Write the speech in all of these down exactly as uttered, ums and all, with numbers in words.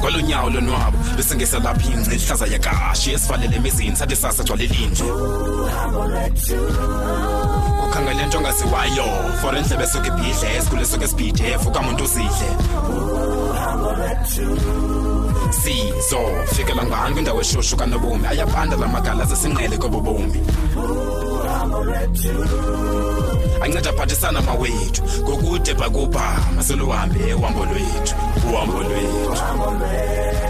Kolunyawo lonwabo bese ngesela phince ihlaza yakashi esivalele emizini sathi sasa twalelinje ukhangela into ongaziwayo for endlebe soke bidle esikhule soke sibide fuka umuntu usidle si so fikela ngani indawo eshushu kanobomi ayabanda lamagala zesinqele kobobomi anceda aphathisana mawethu ngokude bhakubha maseluhambe uhambo lwethu uhambo lwethu.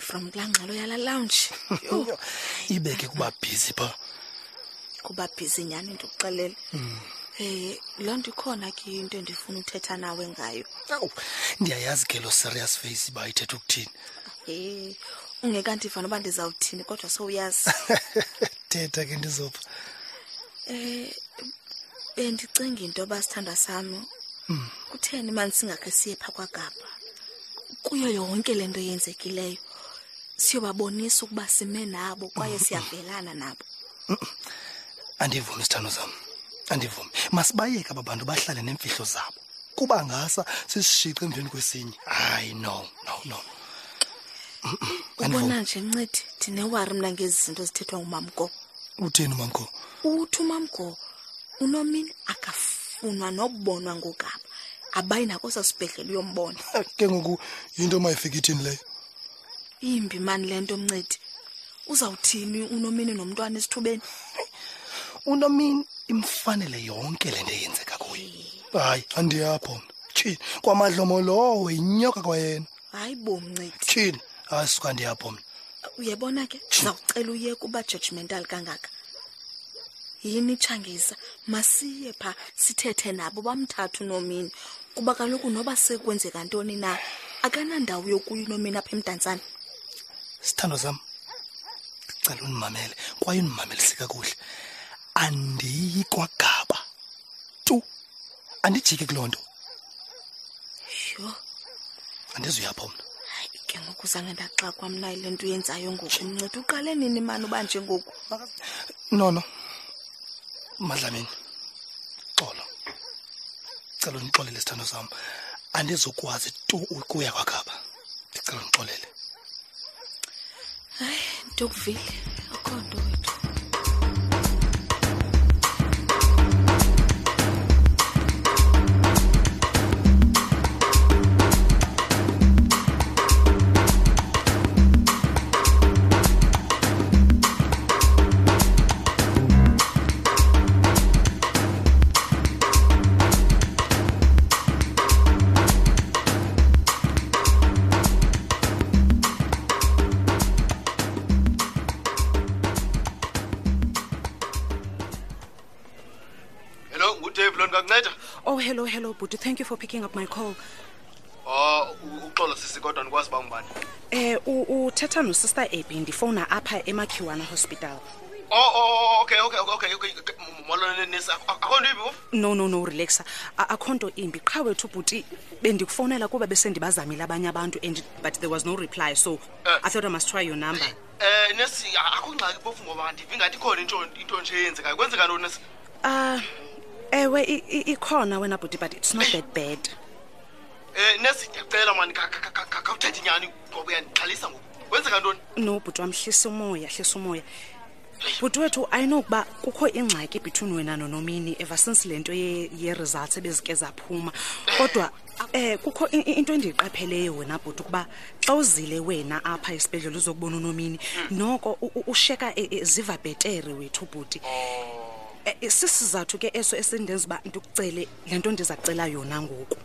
From Glangalo Yala Lounge. Yo, ibeke kuba busy pa. Kuba busy nyani ndikuxelele. Eh, lonto ikhona ke into endifuna uthetha nawe ngayo. Awu, ndiyayazi ke lo serious face ba ithethe ukuthini. Eh, ungekanti fana ba ndizawuthini kodwa so uyazi. Thetha ke ndizopha. Eh, bendicinga into basithanda sami. Mm. Kutheni manje singakhe siye pha kwaGapha. Kuyo yonke lento yenzekileyo. Siyobabonisa ukuba sime nabo kwaye siyavelana nabo. Andivumi sithando sami. Andivumi. Masibayeke ababantu bahlale nemfihlo zabo. Kuba ngasa sisishixe emveni kwesinye. Hayi no, no, no. Ubona nje ncithe ndinewari mina ngezizinto zithethwa ngumamgo. Utheni umamgo? Uthi umamgo unomini akafunwa nobonwa ngoGapha. Abayina kosa sibhedlela uyombona. Ke ngoku into mayifika ithini leyo? Imbi mani lento mncithe uzawuthini unomini nomntwana esithubeni unomini imfanele yonke lento eyenzeka kuye Hayi andiyapho mthini kwamadlomo lowo inyoka kwayena. Hayi bomncedi mthini asuka ndiyapho mina. Uyebona ke ndizawucela uye kuba judgmental kangaka. Yini Tshangisa masiye pha sithethe nabo bamthathu nomini kuba kaloku noba sekwenzeka ntoni na akanandawo yokuyi nomini apha eMdantsane. Sithando zam cela unimamele kwaye unimamelise kakuhle andiyi kwagaba tu andijike kulonto sho andizuyapho mina. Hayi ke ngoku zange ndaxa kwamna ile nto yenzayo ngoku mncede uqale nini mani uba nje ngoku no no Madlamini xolo cela unixolele sithando sam andizokwazi tu ukuya kwagaba ndicela unixolele. Hayi ndokuvile akho Oh, hello, hello, Budu. Thank you for picking up my call. Oh, uxolo sisi kodwa nikwazi ba ngubani? Eh, uthetha no sister Abby ndifona apha eMakiwana Hospital. Oh, oh, okay, okay, okay, okay. Molone nisa. Akhona imbi? No, no, no, relaxa. Akhona imbi. Qha wethu Budu bendikufonela kuba bese ndibazamile abanye abantu and but there was no reply. So, I thought I must try your number. Eh, nesi akungxaki bofu ngoba ndivingathi khona into into nje yenzeka. Kwenzeka nto nesi? Ah, ewe ikhona wena Budu but it's not that bad. Eh nesi ndicela mani kakuthethe nyani ngoba uyandixhalisa ngoku. Wenzeka ntoni? No Budu amhlisa umoya, hlisa umoya. Budu wethu I know kuba kukho ingxaki between wena noNomini ever since lento ye, ye results ebezike zaphuma. Kodwa eh kukho into endiqapheleyo wena Budu kuba xa uzile wena apha especially uzokubona uNomini noko usheka eziva betere wethu Budu. Sisizathu ke eso esendenza ba ndikucele lento ndizacela yona ngoku.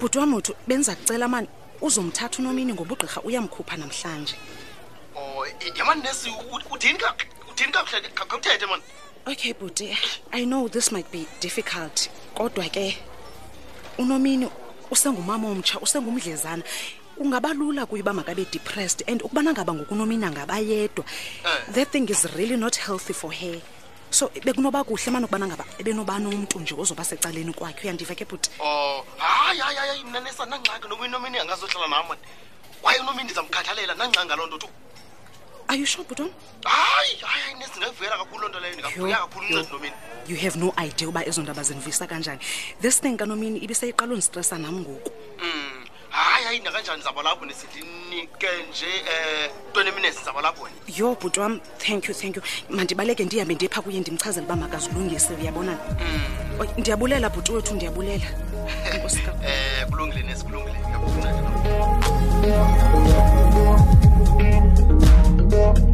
Budu wamothu benza kucela manje uzomthatha uNomini ngoba ugqirha uyamkhupha namhlanje. Oh, yamani nesi udini ka udini ka kakuthethe man. Okay Budu, I know this might be difficult kodwa ke uNomini usengumama omtsha usengumdlezana ungabalula kuyiba makabe depressed and ukubana ngaba ngokuNomini angabayedwa. That thing is really not healthy for her. So bekunoba kuhle manokubana ngaba ebenobana umuntu nje ozoba secaleni kwakhe uyandiva ke Budu. Oh hayi hayi hayi mina nesa nangxaka noMinomini angazohlala nami. Kwaye uNomini ndizamkhathalela nangxaka lonto tu. Are you sure Budu? Hayi hayi nesingavela kakhulu lonto leyo ndikavuya kakhulu ncedo noMini. You have no idea uba ezondaba zenivisa kanjani. This thing kaNomini ibiseyiqala undistressa nami ngoku. Mm. Hayi hayi nakanjani ndizaba lapho nesidinike nje eh twenty minutes ndizaba lapho. Yo Budu wam, thank you, thank you. Mandibaleke ndihambe ndipha kuye ndimchazele ba makazilungise uyabonana. Mm. Ndiyabulela Budu wethu ndiyabulela. Eh kulungile nesikulungile ngiyakufuna.